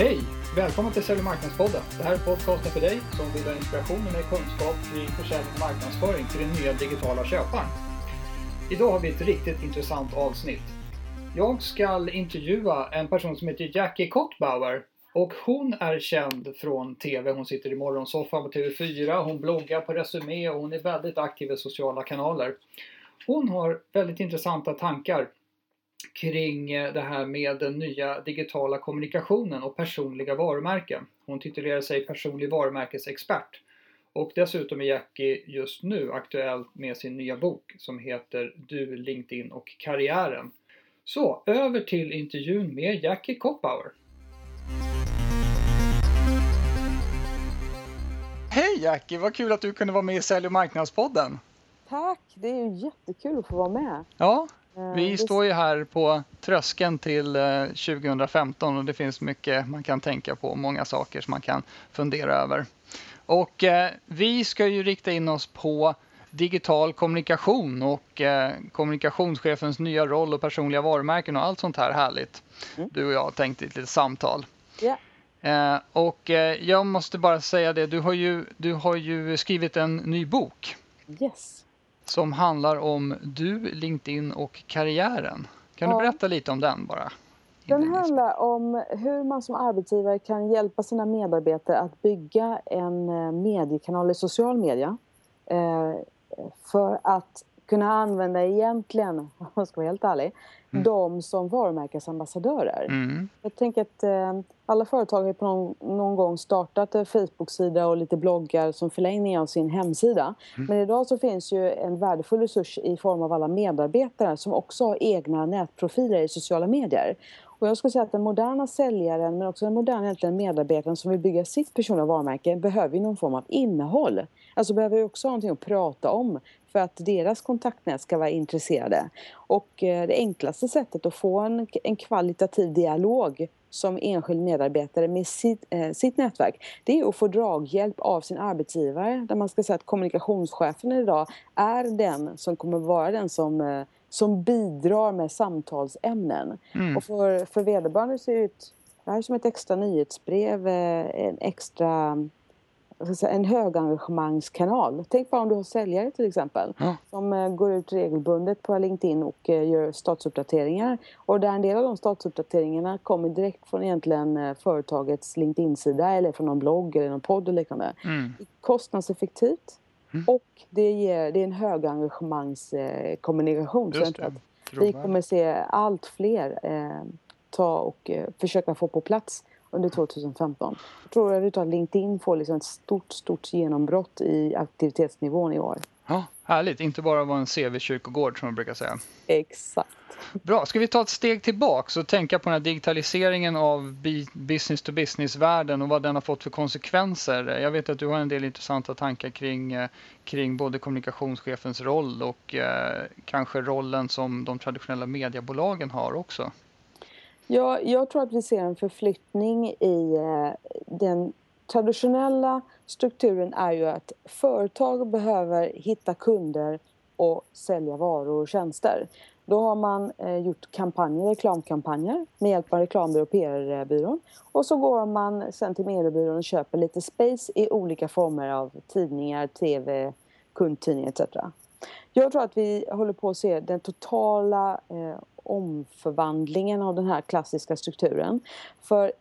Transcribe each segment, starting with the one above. Hej! Välkommen till Säljmarknadspodden. Det här är podcasten för dig som vill ha inspiration och kunskap kring försäljning och marknadsföring till den nya digitala köparen. Idag har vi ett riktigt intressant avsnitt. Jag ska intervjua en person som heter Jackie Kothbauer. Och hon är känd från TV. Hon sitter i morgonsoffan på TV4. Hon bloggar på Resumé och hon är väldigt aktiv i sociala kanaler. Hon har väldigt intressanta tankar kring det här med den nya digitala kommunikationen och personliga varumärken. Hon titulerar sig personlig varumärkesexpert. Och dessutom är Jackie just nu aktuell med sin nya bok som heter Du, LinkedIn och Karriären. Så, över till intervjun med Jackie Kothbauer. Hej Jackie, vad kul att du kunde vara med i Sälj- och marknadspodden. Tack, det är ju jättekul att få vara med. Ja, vi står ju här på tröskeln till 2015 och det finns mycket man kan tänka på, många saker som man kan fundera över. Och vi ska ju rikta in oss på digital kommunikation och kommunikationschefens nya roll och personliga varumärken och allt sånt här härligt. Du och jag har tänkt i ett litet samtal. Yeah. Och jag måste bara säga det, du har ju skrivit en ny bok. Yes. Som handlar om Du, LinkedIn och karriären. Kan du berätta lite om den bara? Den handlar om hur man som arbetsgivare kan hjälpa sina medarbetare att bygga en mediekanal i social media. För att kunna använda egentligen, om jag ska vara helt ärlig, de som varumärkesambassadörer. Mm. Jag tänker att alla företag har på någon gång startat en Facebook-sida och lite bloggar som förlängning av sin hemsida. Mm. Men idag så finns ju en värdefull resurs i form av alla medarbetare som också har egna nätprofiler i sociala medier. Och jag skulle säga att den moderna säljaren men också den moderna medarbetaren som vill bygga sitt personliga varumärke behöver ju någon form av innehåll. Alltså behöver ju också ha någonting att prata om för att deras kontaktnät ska vara intresserade. Och det enklaste sättet att få en kvalitativ dialog som enskild medarbetare med sitt nätverk, det är att få draghjälp av sin arbetsgivare. Där man ska säga att kommunikationschefen idag är den som kommer vara den som bidrar med samtalsämnen. Mm. Och för vederbörande ser ut det här som ett extra nyhetsbrev, en extra... en högengagemangskanal. Tänk bara om du har säljare till exempel som går ut regelbundet på LinkedIn och gör statsuppdateringar. Och där en del av de statsuppdateringarna kommer direkt från egentligen företagets LinkedIn-sida eller från någon blogg eller någon podd eller liknande. Mm. Kostnadseffektivt och det är en högengagemangskommunikation. Vi kommer se allt fler ta och försöka få på plats under 2015. Jag tror att LinkedIn får liksom ett stort genombrott i aktivitetsnivån i år. Ja, härligt. Inte bara vara en CV-kyrkogård som man brukar säga. Exakt. Bra. Ska vi ta ett steg tillbaka och tänka på den här digitaliseringen av business-to-business-världen och vad den har fått för konsekvenser? Jag vet att du har en del intressanta tankar kring både kommunikationschefens roll och kanske rollen som de traditionella mediebolagen har också. Ja, jag tror att vi ser en förflyttning i den traditionella strukturen är ju att företag behöver hitta kunder och sälja varor och tjänster. Då har man gjort reklamkampanjer med hjälp av reklambyrå och PR-byrån. Och så går man sen till mediebyrån och köper lite space i olika former av tidningar, tv, kundtidningar etc. Jag tror att vi håller på att se den totala omförvandlingen av den här klassiska strukturen. För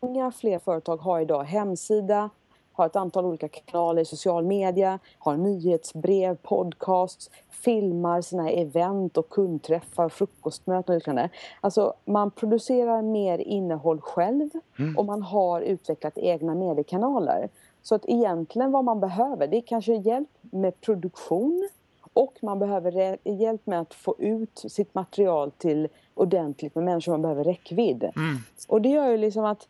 många fler företag har idag hemsida, har ett antal olika kanaler i social media, har nyhetsbrev, podcasts, filmar sina event och kundträffar, frukostmöten och liknande. Alltså man producerar mer innehåll själv och man har utvecklat egna mediekanaler. Så att egentligen vad man behöver, det är kanske hjälp med produktion. Och man behöver hjälp med att få ut sitt material till ordentligt med människor. Man behöver räckvidd. Mm. Och det gör ju liksom att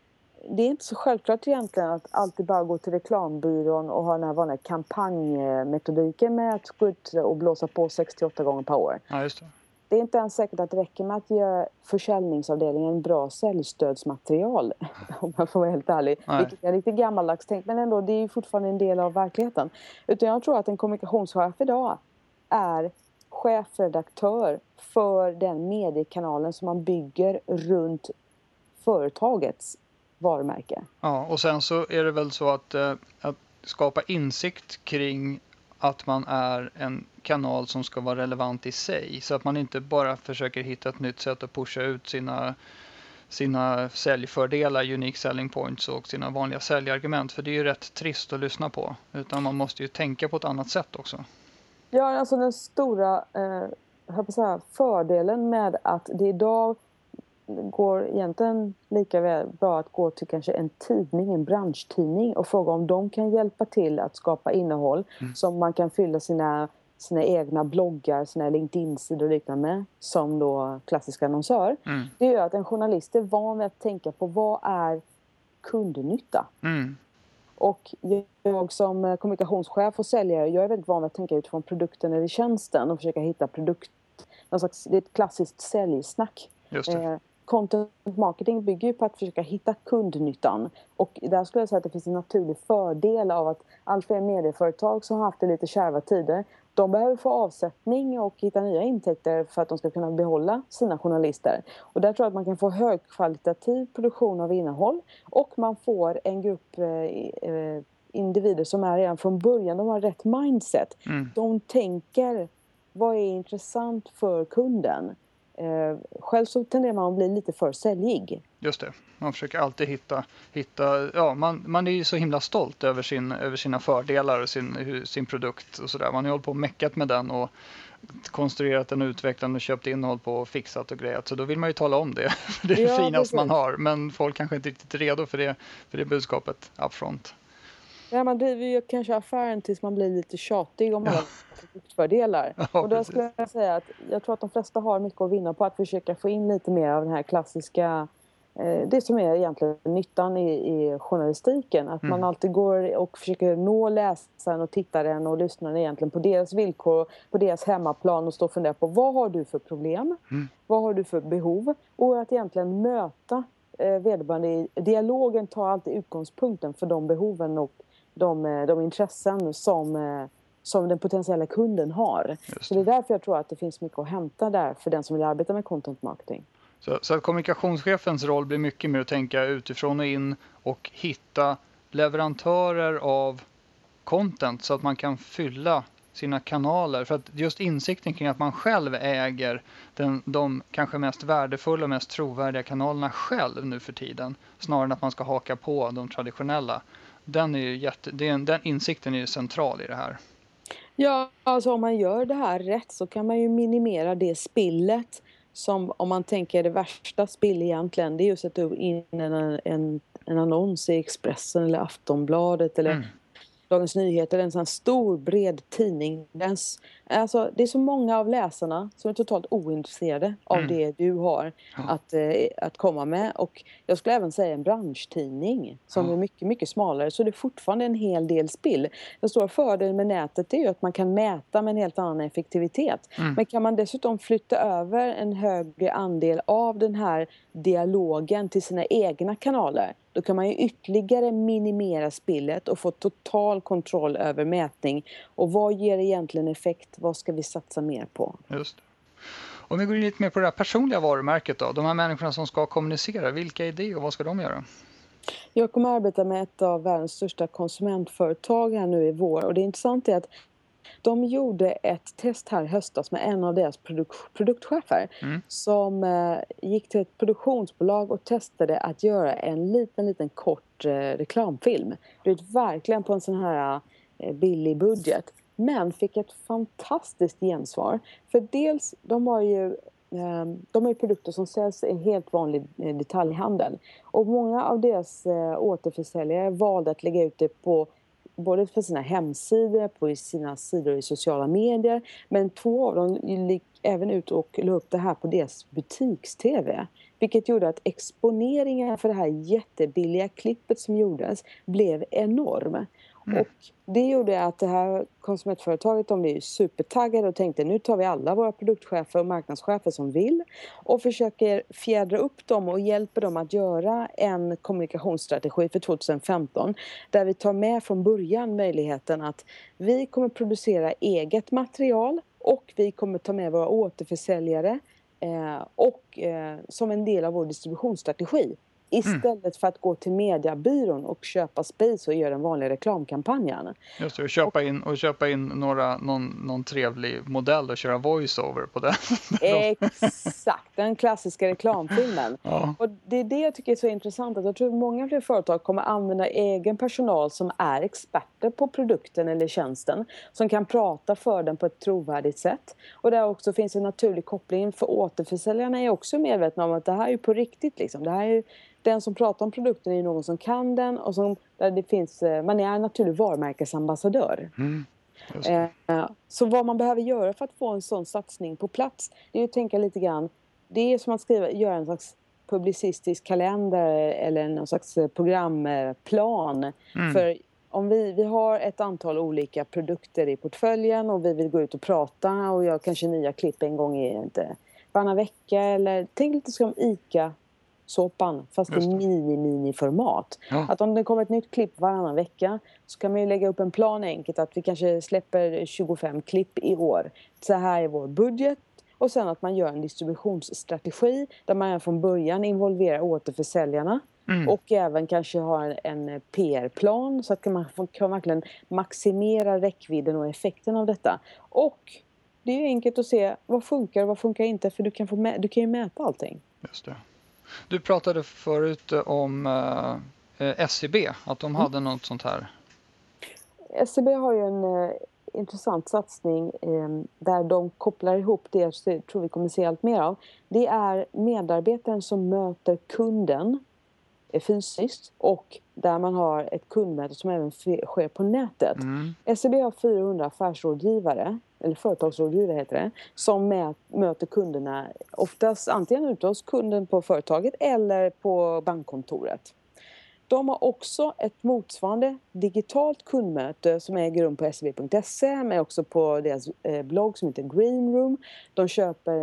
det är inte så självklart egentligen att alltid bara gå till reklambyrån och ha den här vanliga kampanjmetodiken med att gå ut och blåsa på 68 gånger per år. Ja, just det. Det är inte ens säkert att det räcker med att göra försäljningsavdelningen bra säljstödsmaterial, om man får vara helt ärlig. Nej. Vilket är lite gammaldags tänkt, men ändå det är ju fortfarande en del av verkligheten. Utan jag tror att en kommunikationschef idag är chefredaktör för den mediekanalen som man bygger runt företagets varumärke. Ja, och sen så är det väl så att skapa insikt kring att man är en kanal som ska vara relevant i sig. Så att man inte bara försöker hitta ett nytt sätt att pusha ut sina säljfördelar, unique selling points och sina vanliga säljargument. För det är ju rätt trist att lyssna på. Utan man måste ju tänka på ett annat sätt också. Ja, alltså den stora fördelen med att det idag går egentligen lika väl bra att gå till kanske en tidning, en branschtidning, och fråga om de kan hjälpa till att skapa innehåll som man kan fylla sina egna bloggar, sina LinkedIn-sidor och liknande som då klassisk annonsör. Det gör att en journalist är van vid att tänka på vad är kundnytta. Och jag som kommunikationschef och säljare, jag är väldigt van vid att tänka utifrån produkten eller tjänsten och försöka hitta produkt. Det är ett klassiskt säljsnack. Just det. Content marketing bygger ju på att försöka hitta kundnyttan. Och där skulle jag säga att det finns en naturlig fördel av att allt fler medieföretag som har haft det lite kärva tider, de behöver få avsättning och hitta nya intäkter för att de ska kunna behålla sina journalister. Och där tror jag att man kan få högkvalitativ produktion av innehåll, och man får en grupp individer som är redan från början, de har rätt mindset. De tänker, vad är intressant för kunden? Själv så tenderar man att bli lite för säljig. Just det, man försöker alltid hitta man är ju så himla stolt över sina fördelar och sin produkt och sådär. Man har hållit på och meckat med den och konstruerat den och utvecklat den och köpt innehåll på och fixat och grejat. Så då vill man ju tala om det, för det är det finaste man har. Men folk kanske inte riktigt är redo för det budskapet upfront. Ja, man driver ju kanske affären tills man blir lite tjatig om alla produktfördelar. Ja, och då skulle jag säga att jag tror att de flesta har mycket att vinna på att försöka få in lite mer av den här klassiska, det som är egentligen nyttan i journalistiken. Att man alltid går och försöker nå läsaren och tittaren och lyssnaren egentligen på deras villkor, på deras hemmaplan, och stå och fundera på vad har du för problem, vad har du för behov, och att egentligen möta vederbörande i dialogen, tar alltid utgångspunkten för de behoven och de intressen som den potentiella kunden har. Så det är därför jag tror att det finns mycket att hämta där för den som vill arbeta med content marketing. Så att kommunikationschefens roll blir mycket mer att tänka utifrån och in och hitta leverantörer av content så att man kan fylla sina kanaler. För att just insikten kring att man själv äger de kanske mest värdefulla och mest trovärdiga kanalerna själv nu för tiden, snarare än att man ska haka på de traditionella. Den insikten är ju central i det här. Ja, alltså om man gör det här rätt så kan man ju minimera det spillet som, om man tänker det värsta spill egentligen, det är ju att sätta in en annons i Expressen eller Aftonbladet eller Dagens Nyheter, en sån här stor bred tidning. Alltså, det är så många av läsarna som är totalt ointresserade av det du har att komma med. Och jag skulle även säga en branschtidning som är mycket, mycket smalare. Så det är fortfarande en hel del spill. Den stora fördelen med nätet är ju att man kan mäta med en helt annan effektivitet. Men kan man dessutom flytta över en högre andel av den här dialogen till sina egna kanaler, då kan man ju ytterligare minimera spillet och få total kontroll över mätning. Och vad ger egentligen effekt? Vad ska vi satsa mer på? Just det. Om vi går in lite mer på det här personliga varumärket då. De här människorna som ska kommunicera, vilka är det och vad ska de göra? Jag kommer att arbeta med ett av världens största konsumentföretag här nu i vår. Och det intressanta är att de gjorde ett test här höstas med en av deras produktchefer som gick till ett produktionsbolag och testade att göra en liten kort reklamfilm. Det är verkligen på en sån här billig budget. Men fick ett fantastiskt gensvar. För dels, de har ju produkter som säljs i helt vanlig detaljhandel. Och många av deras återförsäljare valde att lägga ut det på både på sina hemsidor, på sina sidor i sociala medier. Men två av dem gick även ut och la upp det här på deras butikstv. Vilket gjorde att exponeringen för det här jättebilliga klippet som gjordes blev enorm. Och det gjorde att det här konsumentföretaget, de blev supertaggade och tänkte, nu tar vi alla våra produktchefer och marknadschefer som vill och försöker fjädra upp dem och hjälpa dem att göra en kommunikationsstrategi för 2015 där vi tar med från början möjligheten att vi kommer producera eget material och vi kommer ta med våra återförsäljare och som en del av vår distributionsstrategi. Istället för att gå till mediebyrån och köpa space och göra en vanlig reklamkampanj. Just det, och köpa in någon trevlig modell och köra voiceover på den. Exakt, den klassiska reklamfilmen. Ja. Och det är det jag tycker är så intressant. Att jag tror att många fler företag kommer använda egen personal som är experter på produkten eller tjänsten. Som kan prata för den på ett trovärdigt sätt. Och där också finns en naturlig koppling, för återförsäljarna är också medvetna om att det här är på riktigt. Liksom. Det här är den som pratar om produkten är någon som kan den och som där det finns, man är en naturlig varumärkesambassadör. Så vad man behöver göra för att få en sån satsning på plats, det är att tänka lite grann, det är som att göra en slags publicistisk kalender eller någon slags programplan. För om vi har ett antal olika produkter i portföljen och vi vill gå ut och prata och göra kanske nya klipp en gång i inte varannan vecka, eller tänk lite som ICA såpan, fast i mini-format. Ja. Att om det kommer ett nytt klipp varannan vecka så kan man ju lägga upp en plan enkelt att vi kanske släpper 25 klipp i år. Så här är vår budget. Och sen att man gör en distributionsstrategi där man från början involverar återförsäljarna. Och även kanske har en PR-plan så att man kan verkligen maximera räckvidden och effekten av detta. Och det är ju enkelt att se vad funkar och vad funkar inte, för du kan ju mäta allting. Just det. Du pratade förut om SEB, att de hade något sånt här. SEB har ju en intressant satsning där de kopplar ihop det som tror vi kommer se allt mer av. Det är medarbetaren som möter kunden fysiskt och där man har ett kundmöte som även sker på nätet. SEB har 400 affärsrådgivare, eller företagsrådgivare heter det, som möter kunderna oftast antingen ute hos kunden på företaget eller på bankkontoret. De har också ett motsvarande digitalt kundmöte som äger rum på sv.se, men också på deras blogg som heter Greenroom. De köper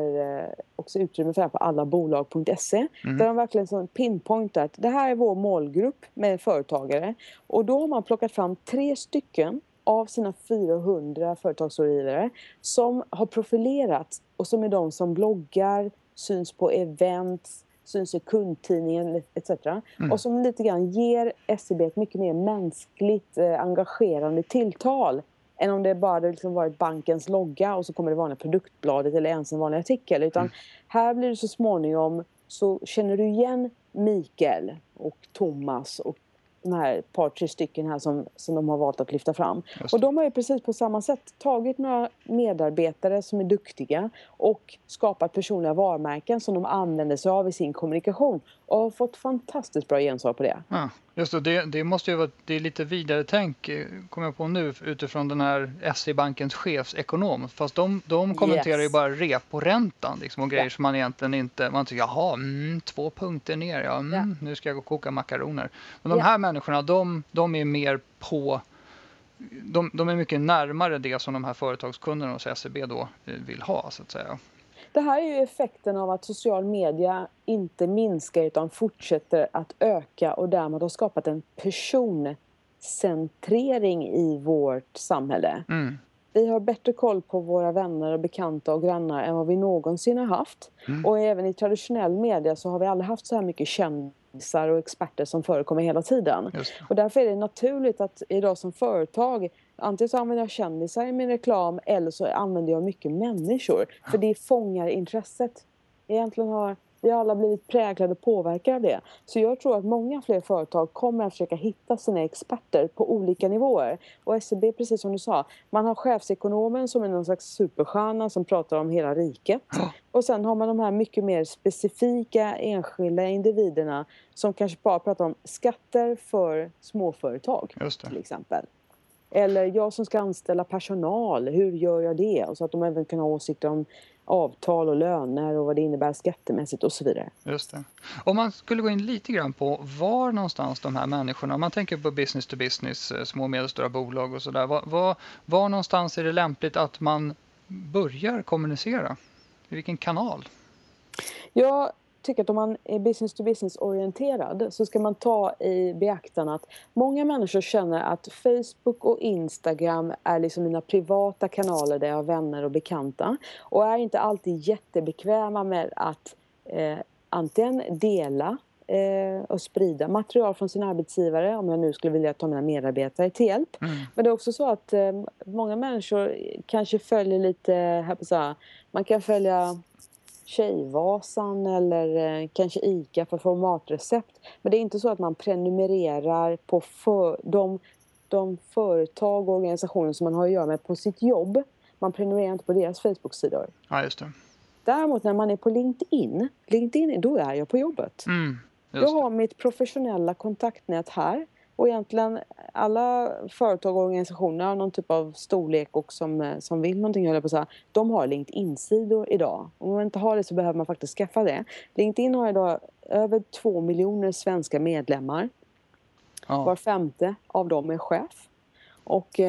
också utrymme för det här på allabolag.se. Där de verkligen så pinpointar att det här är vår målgrupp med företagare. Och då har man plockat fram 3 stycken av sina 400 företagsrådgivare som har profilerats och som är de som bloggar, syns på events, syns i kundtidningen etc. Och som lite grann ger SEB ett mycket mer mänskligt engagerande tilltal än om det bara hade liksom varit bankens logga och så kommer det vanliga produktbladet eller ens en vanlig artikel. Utan här blir det så småningom så känner du igen Mikael och Thomas och de här 3 stycken här som de har valt att lyfta fram. Och de har ju precis på samma sätt tagit några medarbetare som är duktiga och skapat personliga varumärken som de använder sig av i sin kommunikation och har fått fantastiskt bra gensvar på det. Ja, just det. Det måste ju vara, det är lite vidare tänk, kommer jag på nu, utifrån den här SE-bankens chefsekonom. Fast de kommenterar ju bara reporäntan liksom, och grejer som man egentligen inte, man tycker, jaha, 2 punkter ner, nu ska jag gå och koka makaroner. Men de här människorna, de är mer på, de är mycket närmare det som de här företagskunderna hos SEB då vill ha, så att säga. Det här är ju effekten av att social media inte minskar utan fortsätter att öka och därmed har skapat en personcentrering i vårt samhälle. Vi har bättre koll på våra vänner och bekanta och grannar än vad vi någonsin har haft. Och även i traditionell media så har vi aldrig haft så här mycket kändisar och experter som förekommer hela tiden. Och därför är det naturligt att idag som företag, antingen så använder jag kändisar i min reklam eller så använder jag mycket människor. För det fångar intresset. Egentligen har vi alla blivit präglade och påverkade av det. Så jag tror att många fler företag kommer att försöka hitta sina experter på olika nivåer. Och SEB, precis som du sa, man har chefsekonomen som är någon slags superstjärna som pratar om hela riket. Och sen har man de här mycket mer specifika enskilda individerna som kanske bara pratar om skatter för småföretag till exempel. Eller jag som ska anställa personal, hur gör jag det? Och så att de även kan ha åsikter om avtal och löner och vad det innebär skattemässigt och så vidare. Just det. Om man skulle gå in lite grann på var någonstans de här människorna, om man tänker på business to business, små och medelstora bolag och sådär. Var någonstans är det lämpligt att man börjar kommunicera? I vilken kanal? Jag tycker att om man är business to business orienterad så ska man ta i beaktan att många människor känner att Facebook och Instagram är liksom mina privata kanaler där jag har vänner och bekanta och är inte alltid jättebekväma med att antingen dela och sprida material från sin arbetsgivare om jag nu skulle vilja ta mina medarbetare till hjälp. Mm. Men det är också så att många människor kanske följer lite, man kan följa Tjejvasan eller kanske ICA för formatrecept. Men det är inte så att man prenumererar på de företag och organisationer som man har att göra med på sitt jobb. Man prenumererar inte på deras Facebook-sidor. Ja, just det. Däremot när man är på LinkedIn då är jag på jobbet. Mm, jag har mitt professionella kontaktnät här. Och egentligen alla företag och organisationer har någon typ av storlek och som vill någonting, höll jag på att säga. De har LinkedIn-sidor idag. Om man inte har det så behöver man faktiskt skaffa det. LinkedIn har idag över 2 miljoner svenska medlemmar. Ja. Var 5:e av dem är chef. Och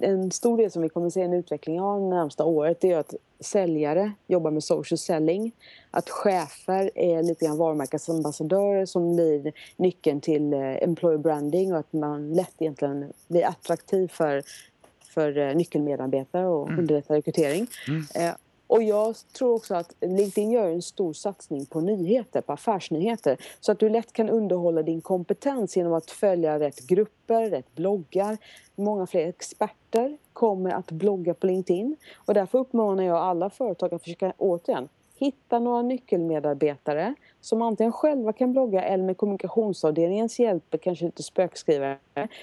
en stor del som vi kommer se en utveckling av det närmsta året är att säljare jobbar med social selling. Att chefer är lite grann varumärkesambassadörer som blir nyckeln till employer branding. Och att man lätt egentligen blir attraktiv för nyckelmedarbetare och underlättar rekrytering. Mm. Och jag tror också att LinkedIn gör en stor satsning på nyheter, på affärsnyheter. Så att du lätt kan underhålla din kompetens genom att följa rätt grupper, rätt bloggar. Många fler experter kommer att blogga på LinkedIn. Och därför uppmanar jag alla företag att försöka återigen hitta några nyckelmedarbetare som antingen själva kan blogga eller med kommunikationsavdelningens hjälp, kanske inte spökskrivare,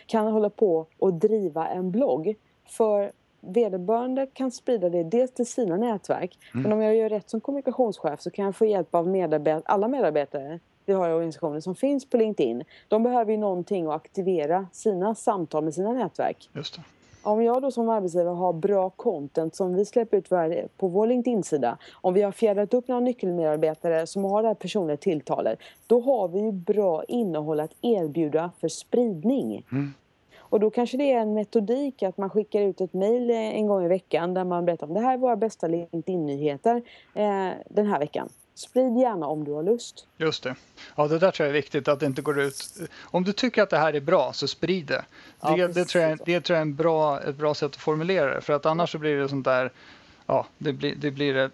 kan hålla på och driva en blogg för vederbörande kan sprida det dels till sina nätverk. Men om jag gör rätt som kommunikationschef så kan jag få hjälp av alla medarbetare vi har i organisationer som finns på LinkedIn. De behöver ju någonting att aktivera sina samtal med sina nätverk. Just det. Om jag då som arbetsgivare har bra content som vi släpper ut på vår LinkedIn-sida. Om vi har fjädrat upp några nyckelmedarbetare som har det här personliga tilltalet. Då har vi ju bra innehåll att erbjuda för spridning. Mm. Och då kanske det är en metodik att man skickar ut ett mejl en gång i veckan där man berättar om det här är våra bästa LinkedIn-nyheter den här veckan. Sprid gärna om du har lust. Just det. Ja, det där tror jag är viktigt att det inte går ut. Om du tycker att det här är bra så sprid det. Ja, det tror jag är ett bra sätt att formulera det. För att annars så blir det sånt där, ja, det blir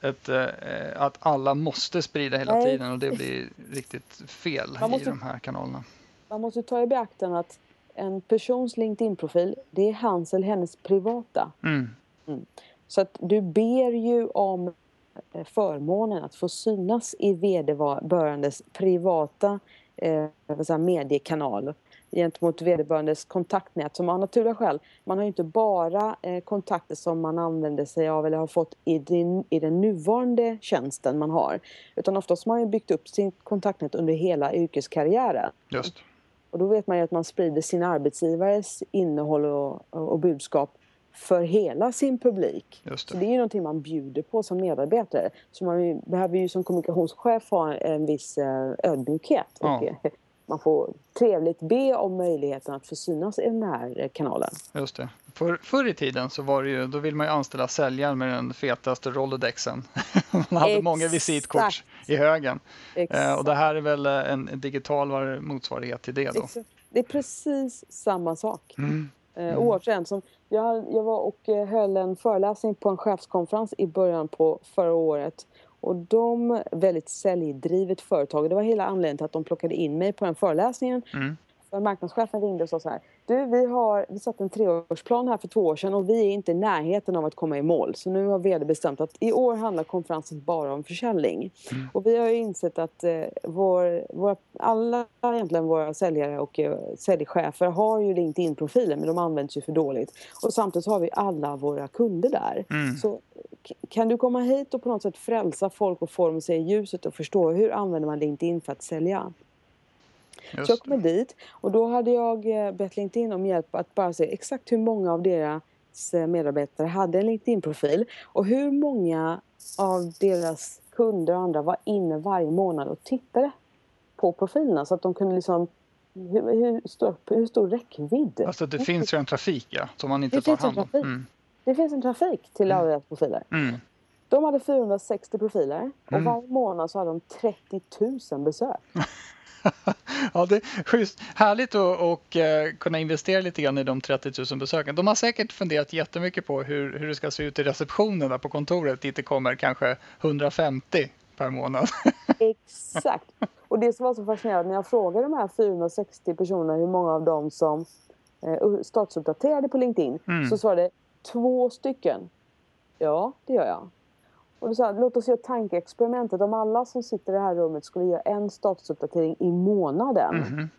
att alla måste sprida hela tiden och det blir riktigt fel i de här kanalerna. Man måste ta i beaktande att en persons LinkedIn-profil, det är hans eller hennes privata. Mm. Så att du ber ju om förmånen att få synas i vederbörandes privata mediekanal gentemot vederbörandes kontaktnät som av naturliga skäl. Man har ju inte bara kontakter som man använder sig av eller har fått i den nuvarande tjänsten man har. Utan oftast har man ju byggt upp sin kontaktnät under hela yrkeskarriären. Just. Och då vet man ju att man sprider sin arbetsgivares innehåll och budskap för hela sin publik. Just det. Så det är ju någonting man bjuder på som medarbetare. Så man behöver ju som kommunikationschef ha en viss ödmjukhet. Ja. Och man får trevligt be om möjligheten att få synas i den här kanalen. Just det. Förr i tiden så var det ju, då ville man ju anställa säljaren med den fetaste Rolodexen. Man hade många visitkort i högen. Och det här är väl en digital motsvarighet till det då. Exakt. Det är precis samma sak. Återigen, som jag var och höll en föreläsning på en chefskonferens i början på förra året. Och de väldigt säljdrivet företag. Det var hela anledningen till att de plockade in mig på den föreläsningen. För marknadschefen ringde och sa så här. Du, vi satt en 3-årsplan här för 2 år sedan och vi är inte i närheten av att komma i mål. Så nu har vd bestämt att i år handlar konferensen bara om försäljning. Och vi har ju insett att alla egentligen våra säljare och säljchefer har ju LinkedIn-profiler men de används ju för dåligt. Och samtidigt har vi alla våra kunder där. Så kan du komma hit och på något sätt frälsa folk och få dem att se ljuset och förstå hur använder man LinkedIn för att sälja? Just. Så jag kom dit och då hade jag bett LinkedIn om hjälp att bara se exakt hur många av deras medarbetare hade en LinkedIn-profil. Och hur många av deras kunder och andra var inne varje månad och tittade på profilerna. Så att de kunde liksom, hur stor räckvidd. Alltså det finns ju en trafik som man inte tar hand om. Det finns en trafik till alla deras profiler. De hade 460 profiler och varje månad så hade de 30 000 besök. Ja, det är schysst. Härligt att kunna investera lite grann i de 30 000 besöken. De har säkert funderat jättemycket på hur det ska se ut i receptionen där på kontoret. Dit det kommer kanske 150 per månad. Exakt. Och det som var så fascinerande när jag frågade de här 460 personerna hur många av dem som statusuppdaterade på LinkedIn, så svarade 2 stycken. Ja, det gör jag. Och då sa jag, låt oss göra tankeexperimentet om alla som sitter i det här rummet skulle göra en statusuppdatering i månaden. Mm.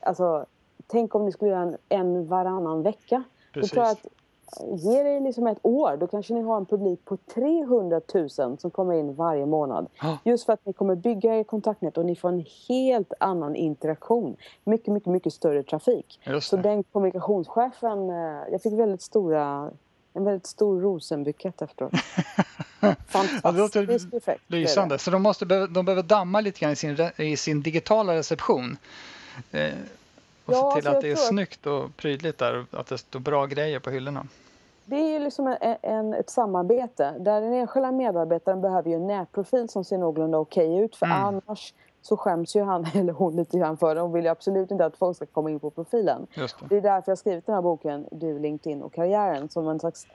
Alltså, tänk om ni skulle göra en varannan vecka. Precis. Då att ger er liksom ett år, då kanske ni har en publik på 300 000 som kommer in varje månad. Just för att ni kommer bygga er kontaktnät och ni får en helt annan interaktion. Mycket, mycket, mycket större trafik. Så den kommunikationschefen, jag fick en väldigt stor rosenbukett efteråt. Fantastiskt effekt. Lysande. Så de behöver damma lite grann i sin digitala reception. Och se till att det är snyggt och prydligt där. Att det står bra grejer på hyllorna. Det är ju liksom ett samarbete. Där den enskilda medarbetaren behöver ju en nätprofil som ser någorlunda okej ut. För annars så skäms ju han eller hon lite grann för det. Hon vill ju absolut inte att folk ska komma in på profilen. Det är därför jag har skrivit den här boken Du, LinkedIn och karriären. Som en slags,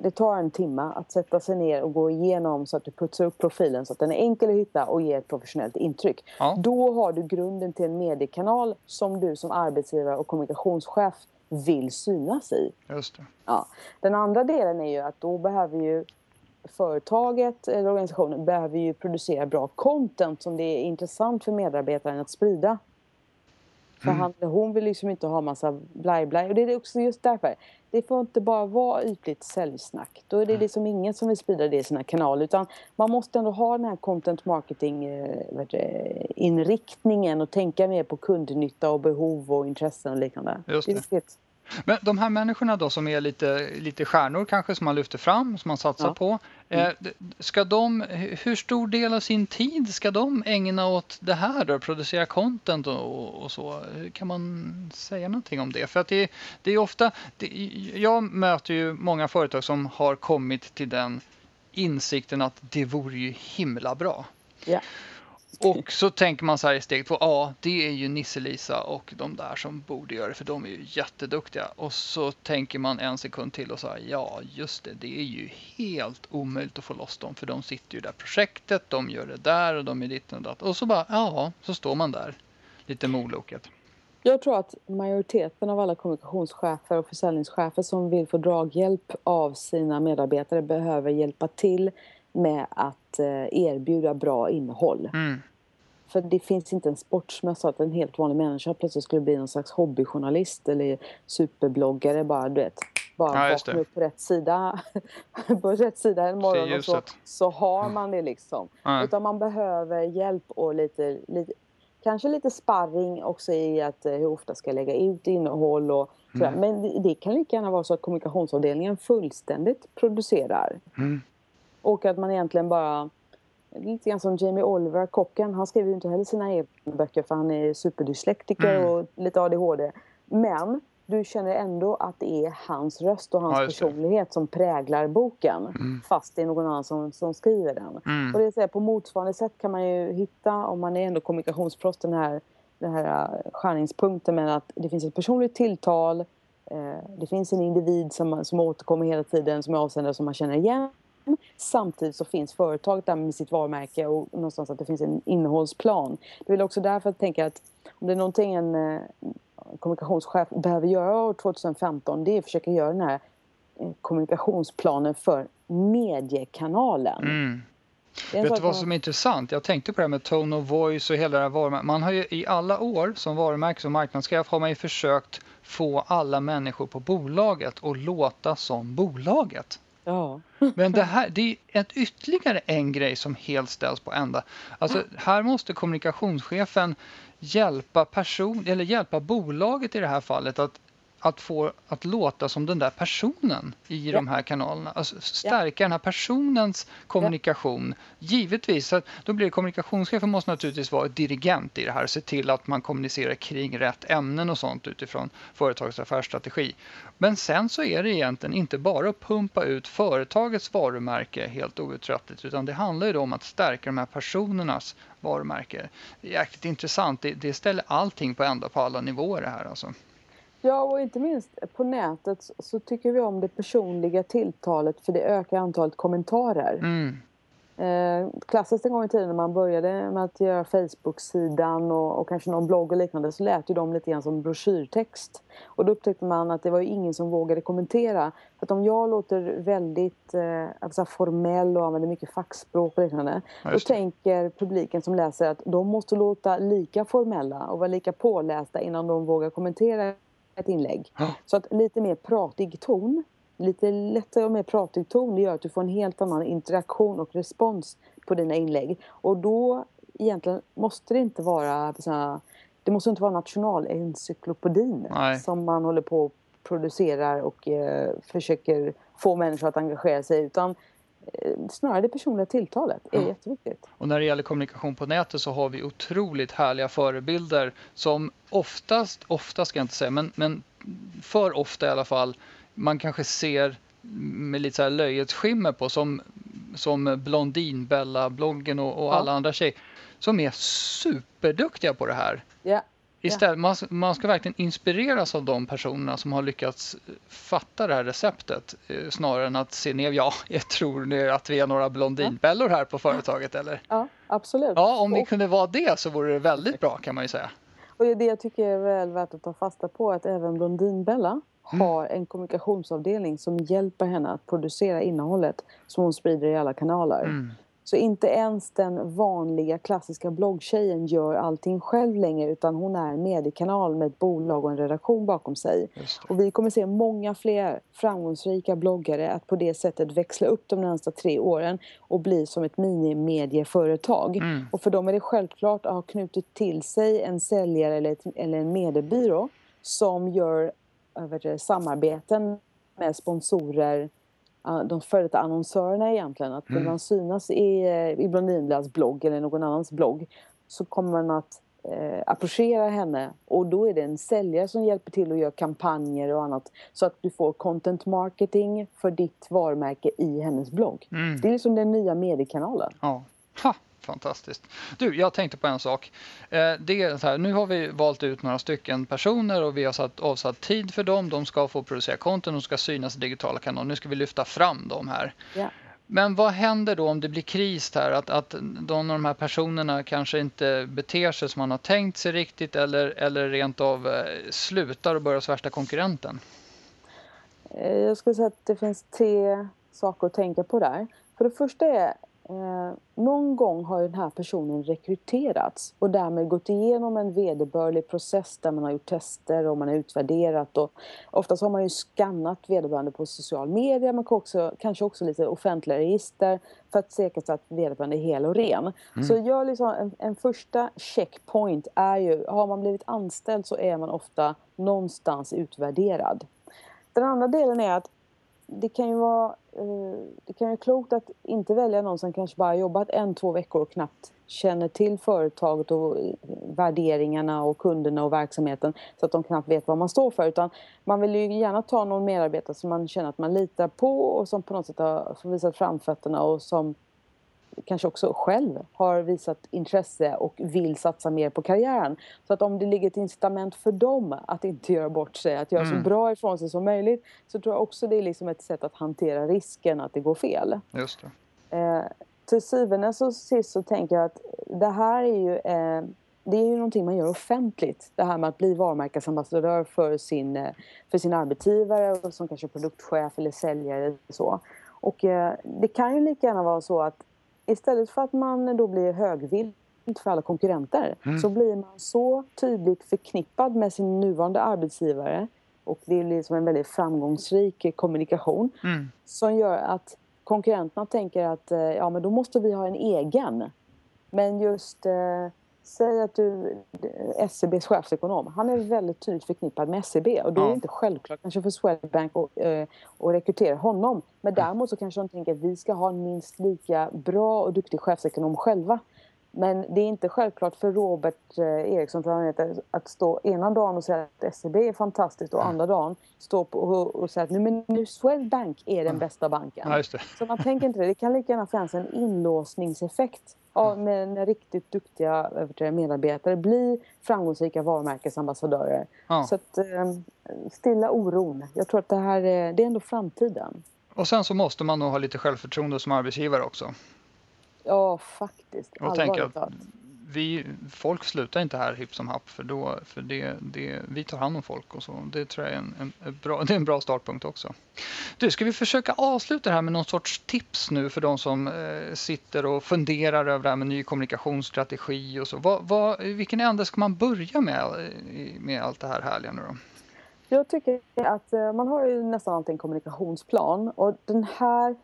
det tar en timme att sätta sig ner och gå igenom så att du putsar upp profilen så att den är enkel att hitta och ger ett professionellt intryck. Ja. Då har du grunden till en mediekanal som du som arbetsgivare och kommunikationschef vill synas i. Just det. Ja. Den andra delen är ju att då behöver ju företaget eller organisationen behöver ju producera bra content som det är intressant för medarbetaren att sprida. För hon vill liksom inte ha massa blaj. Och det är också just därför. Det får inte bara vara ytligt säljsnack. Då är det liksom ingen som vill sprida det i sina kanaler. Utan man måste ändå ha den här content marketing inriktningen. Och tänka mer på kundnytta och behov och intressen och liknande. Just det. Det är men de här människorna då som är lite stjärnor kanske som man lyfter fram, som man satsar på. Ska de, hur stor del av sin tid ska de ägna åt det här då? Producera content och så? Kan man säga någonting om det? För att det är ofta, jag möter ju många företag som har kommit till den insikten att det vore ju himla bra. Ja. Och så tänker man så här i steg 2, det är ju Nisselisa och de där som borde göra det, för de är ju jätteduktiga. Och så tänker man en sekund till och så här, just det är ju helt omöjligt att få loss dem, för de sitter ju där projektet, de gör det där och de är ditt och datt. Och så bara, så står man där, lite moloket. Jag tror att majoriteten av alla kommunikationschefer och försäljningschefer som vill få draghjälp av sina medarbetare behöver hjälpa till med att erbjuda bra innehåll. För det finns inte en sportsmässa att en helt vanlig människa plötsligt skulle bli någon slags hobbyjournalist eller superbloggare, bara du vet, vakna upp på rätt sida en morgon och så har man det liksom. Utan man behöver hjälp och lite kanske lite sparring också i att hur ofta ska jag lägga ut innehåll och sådär. Men det kan lika gärna vara så att kommunikationsavdelningen fullständigt producerar. Och att man egentligen bara, lite grann som Jamie Oliver, kocken, han skriver ju inte heller sina egna böcker för han är superdyslektiker och lite ADHD. Men du känner ändå att det är hans röst och hans personlighet som präglar boken. Fast det är någon annan som skriver den. Och det är så här, på motsvarande sätt kan man ju hitta, om man är ändå kommunikationsprost, den här skärningspunkten med att det finns ett personligt tilltal. Det finns en individ som återkommer hela tiden, som är avsändare, som man känner igen. Samtidigt så finns företaget där med sitt varumärke och någonstans att det finns en innehållsplan. Det vill också därför att tänka att om det är någonting en kommunikationschef behöver göra år 2015, det är att försöka göra den här kommunikationsplanen för mediekanalen. Vet du vad som är intressant? Jag tänkte på det här med tone of voice och hela det här varumärket. Man har ju i alla år som varumärkes- och marknadschef har man ju försökt få alla människor på bolaget och låta som bolaget. Ja. Men det är ytterligare en grej som helt ställs på ända. Alltså, här måste kommunikationschefen hjälpa bolaget i det här fallet att låta som den där personen i de här kanalerna. Alltså, stärka den här personens kommunikation. Givetvis, så att då blir kommunikationschefen måste naturligtvis vara dirigent i det här. Se till att man kommunicerar kring rätt ämnen och sånt utifrån företagets affärsstrategi. Men sen så är det egentligen inte bara att pumpa ut företagets varumärke helt outtröttligt. Utan det handlar ju då om att stärka de här personernas varumärke. Det är jäkligt intressant. Det ställer allting på ända på alla nivåer det här alltså. Ja, och inte minst på nätet så tycker vi om det personliga tilltalet för det ökar antalet kommentarer. Klassiskt en gång i tiden när man började med att göra Facebook-sidan och kanske någon blogg och liknande, så lät ju de lite grann som broschyrtext. Och då upptäckte man att det var ju ingen som vågade kommentera. För att om jag låter väldigt formell och använder mycket fackspråk och liknande, då tänker publiken som läser att de måste låta lika formella och vara lika pålästa innan de vågar kommentera ett inlägg. Så att lite mer pratig ton. Lite lättare och mer pratig ton, det gör att du får en helt annan interaktion och respons på dina inlägg. Och då egentligen måste det inte vara nationalencyklopedin som man håller på och producerar och försöker få människor att engagera sig, utan snarare det personliga tilltalet är jätteviktigt. Och när det gäller kommunikation på nätet så har vi otroligt härliga förebilder som oftast ska jag inte säga, men för ofta i alla fall man kanske ser med lite så här löjets skimmer på, som Blondinbälla, bloggen och alla andra tjejer som är superduktiga på det här. Yeah. Istället, man ska verkligen inspireras av de personerna som har lyckats fatta det här receptet, snarare än att se ner, jag tror nu att vi är några blondinbällor här på företaget, eller? Ja, absolut. Ja, om vi kunde vara det så vore det väldigt bra, kan man ju säga. Och det jag tycker är väl värt att ta fasta på är att även Blondinbälla har en kommunikationsavdelning som hjälper henne att producera innehållet som hon sprider i alla kanaler. Mm. Så inte ens den vanliga klassiska bloggtjejen gör allting själv längre, utan hon är en mediekanal med ett bolag och en redaktion bakom sig. Och vi kommer se många fler framgångsrika bloggare att på det sättet växla upp de nästa 3 åren och bli som ett minimedieföretag. Mm. Och för dem är det självklart att ha knutit till sig en säljare eller en mediebyrå som gör över samarbeten med sponsorer, de före detta annonsörerna egentligen, att vill man synas i Blondinblads blogg eller någon annans blogg, så kommer man att approchera henne, och då är det en säljare som hjälper till och gör kampanjer och annat, så att du får content marketing för ditt varumärke i hennes blogg. Det är liksom den nya mediekanalen. Fantastiskt. Du, jag tänkte på en sak. Det är så här, nu har vi valt ut några stycken personer och vi har avsatt tid för dem. De ska få producera content, de ska synas i digitala kanaler. Nu ska vi lyfta fram dem här. Yeah. Men vad händer då om det blir kris här? Att de här personerna kanske inte beter sig som man har tänkt sig riktigt, eller rent av slutar och börjar svärta konkurrenten? Jag skulle säga att det finns 3 saker att tänka på där. För det första är någon gång har ju den här personen rekryterats och därmed gått igenom en vederbörlig process där man har gjort tester och man har utvärderat, och oftast har man ju skannat vederbörande på social media, man kan kanske också lite offentliga register för att säkerställa att vederbörande är hel och ren. Så gör liksom en första checkpoint är ju, har man blivit anställd så är man ofta någonstans utvärderad. Den andra delen är att det kan ju vara klokt att inte välja någon som kanske bara jobbat 1-2 veckor och knappt känner till företaget och värderingarna och kunderna och verksamheten, så att de knappt vet vad man står för, utan man vill ju gärna ta någon medarbetare som man känner att man litar på och som på något sätt har visat framfötterna och som kanske också själv har visat intresse och vill satsa mer på karriären. Så att om det ligger ett incitament för dem att inte göra bort sig, att göra så bra ifrån sig som möjligt, så tror jag också det är liksom ett sätt att hantera risken att det går fel. Just det. Till syvende och sist så tänker jag att det här är ju någonting man gör offentligt. Det här med att bli varumärkesambassadör för sin arbetsgivare, och som kanske produktchef eller säljare eller så. Och det kan ju lika gärna vara så att istället för att man då blir högvild för alla konkurrenter, så blir man så tydligt förknippad med sin nuvarande arbetsgivare, och det är liksom en väldigt framgångsrik kommunikation som gör att konkurrenterna tänker att ja, men då måste vi ha en egen. Men just säg att du SEBs chefsekonom, han är väldigt tydligt förknippad med SEB, och då är det inte självklart kanske för Swedbank och rekrytera honom, men däremot så kanske de tänker att vi ska ha en minst lika bra och duktig chefsekonom själva, men det är inte självklart för Robert Eriksson, tror han heter, att stå ena dagen och säga att SEB är fantastiskt och andra dagen stå på och säga att nu Swedbank är den bästa banken. Ja, just det. Så man tänker inte det kan lika gärna finnas en inlåsningseffekt. Ja, men riktigt duktiga medarbetare blir framgångsrika varumärkesambassadörer. Ja. Så att stilla oron. Jag tror att det här det är ändå framtiden. Och sen så måste man nog ha lite självförtroende som arbetsgivare också. Ja, faktiskt. Och tänk att folk slutar inte här hipp som happ, för vi tar hand om folk och så. Det tror jag är en bra startpunkt också. Du, ska vi försöka avsluta det här med någon sorts tips nu för de som sitter och funderar över det här med ny kommunikationsstrategi och så. Vilken ände ska man börja med allt det här härliga nu då? Jag tycker att man har ju nästan alltid en kommunikationsplan, och den här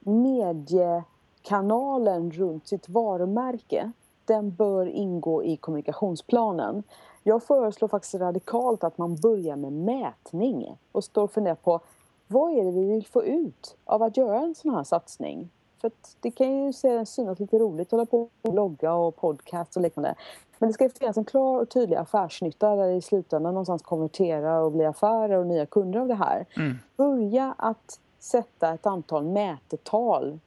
mediekanalen runt sitt varumärke, den bör ingå i kommunikationsplanen. Jag föreslår faktiskt radikalt att man börjar med mätning och står och funderar på vad är det vi vill få ut av att göra en sån här satsning. För att det kan ju synas lite roligt att hålla på och blogga och podcast och liknande. Men det ska finnas en klar och tydlig affärsnytta där i slutändan någonstans konverterar och blir affärer och nya kunder av det här. Mm. Börja att sätta ett antal mätetal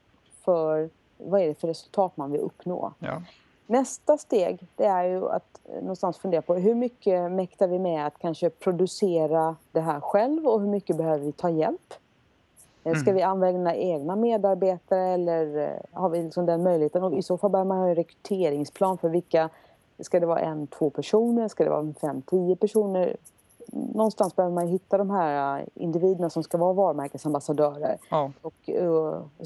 för vad är det för resultat man vill uppnå. Ja. Nästa steg, det är ju att någonstans fundera på hur mycket mäktar vi med att kanske producera det här själv och hur mycket behöver vi ta hjälp? Mm. Ska vi använda egna medarbetare eller har vi liksom den möjligheten? Och i så fall bör man ha en rekryteringsplan för vilka, ska det vara 1-2 personer, ska det vara 5-10 personer? Någonstans behöver man hitta de här individerna som ska vara varumärkesambassadörer. Ja. Och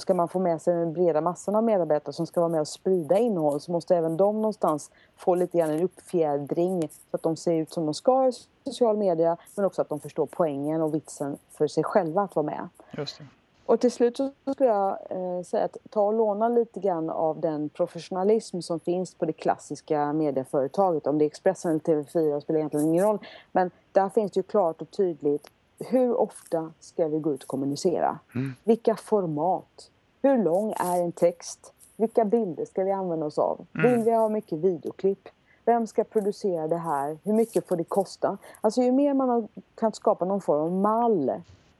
ska man få med sig den breda massan av medarbetare som ska vara med och sprida innehåll, så måste även de någonstans få lite grann en uppfjädring så att de ser ut som de ska i social media, men också att de förstår poängen och vitsen för sig själva att vara med. Just det. Och till slut så skulle jag säga att ta och låna lite grann av den professionalism som finns på det klassiska medieföretaget. Om det är Expressen eller TV4 spelar egentligen ingen roll. Men där finns det ju klart och tydligt, hur ofta ska vi gå ut och kommunicera? Mm. Vilka format? Hur lång är en text? Vilka bilder ska vi använda oss av? Mm. Vill vi ha mycket videoklipp? Vem ska producera det här? Hur mycket får det kosta? Alltså ju mer man kan skapa någon form av mall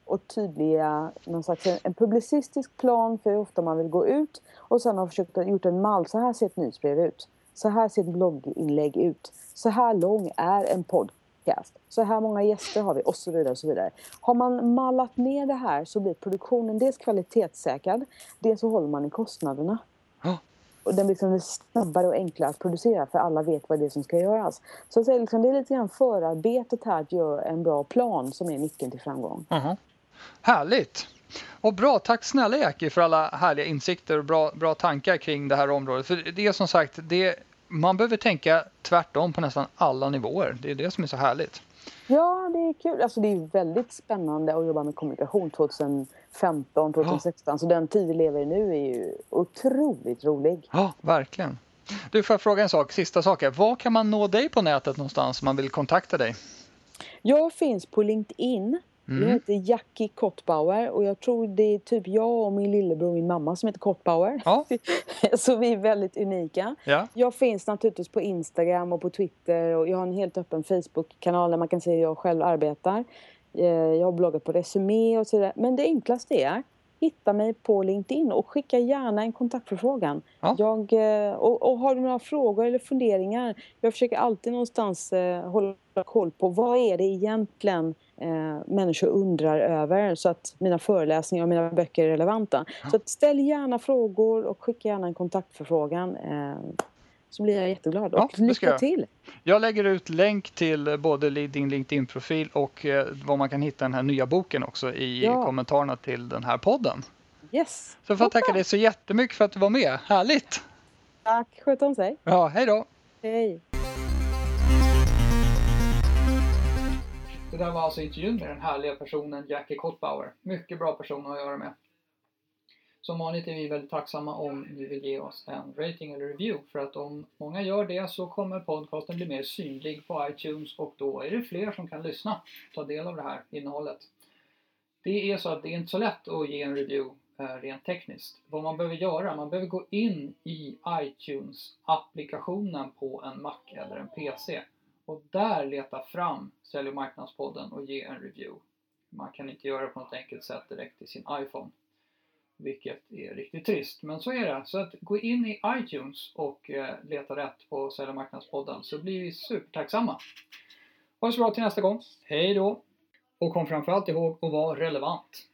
och tydliga, någon slags en publicistisk plan för hur ofta man vill gå ut. Och sen har försökt gjort en mall. Så här ser ett nyhetsbrev ut. Så här ser ett blogginlägg ut. Så här lång är en podcast. Så här många gäster har vi och så vidare och så vidare. Har man mallat ner det här så blir produktionen dels kvalitetssäkrad. Dels så håller man i kostnaderna. Och den blir snabbare och enklare att producera, för alla vet vad det är som ska göras. Så det är lite grann förarbetet här att göra en bra plan som är nyckeln till framgång. Mm-hmm. Härligt! Och bra, tack snälla Jackie för alla härliga insikter och bra tankar kring det här området. För det är som sagt, man behöver tänka tvärtom på nästan alla nivåer. Det är det som är så härligt. Ja, det är kul. Alltså det är väldigt spännande att jobba med kommunikation 2015, 2016. Ja. Så den tid vi lever i nu är ju otroligt rolig. Ja, verkligen. Du, får jag fråga en sak, sista saken. Var kan man nå dig på nätet någonstans om man vill kontakta dig? Jag finns på LinkedIn. Mm. Jag heter Jackie Kothbauer och jag tror det är typ jag och min lillebror och min mamma som heter Kothbauer. Ja. Så vi är väldigt unika. Ja. Jag finns naturligtvis på Instagram och på Twitter, och jag har en helt öppen Facebook-kanal där man kan se hur jag själv arbetar. Jag har bloggat på Resumé och sådär. Men det enklaste är, hitta mig på LinkedIn och skicka gärna en kontaktförfrågan. Ja. Och har du några frågor eller funderingar, jag försöker alltid någonstans hålla koll på vad är det egentligen människor undrar över, så att mina föreläsningar och mina böcker är relevanta. Ja. Så att ställ gärna frågor och skicka gärna en kontaktförfrågan, så blir jag jätteglad. Och ja, lycka till! Jag lägger ut länk till både din LinkedIn-profil och var man kan hitta den här nya boken också i kommentarerna till den här podden. Yes! Så får jag tacka dig så jättemycket för att du var med. Härligt! Tack, sköt om sig! Ja, hej då! Hej! Det där var alltså intervjun med den härliga personen Jackie Kothbauer. Mycket bra person att göra med. Som vanligt är vi väldigt tacksamma om ni vill ge oss en rating eller review, för att om många gör det så kommer podcasten bli mer synlig på iTunes, och då är det fler som kan lyssna och ta del av det här innehållet. Det är så att det är inte så lätt att ge en review rent tekniskt. Vad man behöver göra, man behöver gå in i iTunes-applikationen på en Mac eller en PC och där leta fram Säljmarknadspodden och ge en review. Man kan inte göra det på något enkelt sätt direkt i sin iPhone. Vilket är riktigt trist. Men så är det. Så att gå in i iTunes och leta rätt på Säljmarknadspodden, så blir vi supertacksamma. Ha det så bra till nästa gång. Hej då. Och kom framförallt ihåg att vara relevant.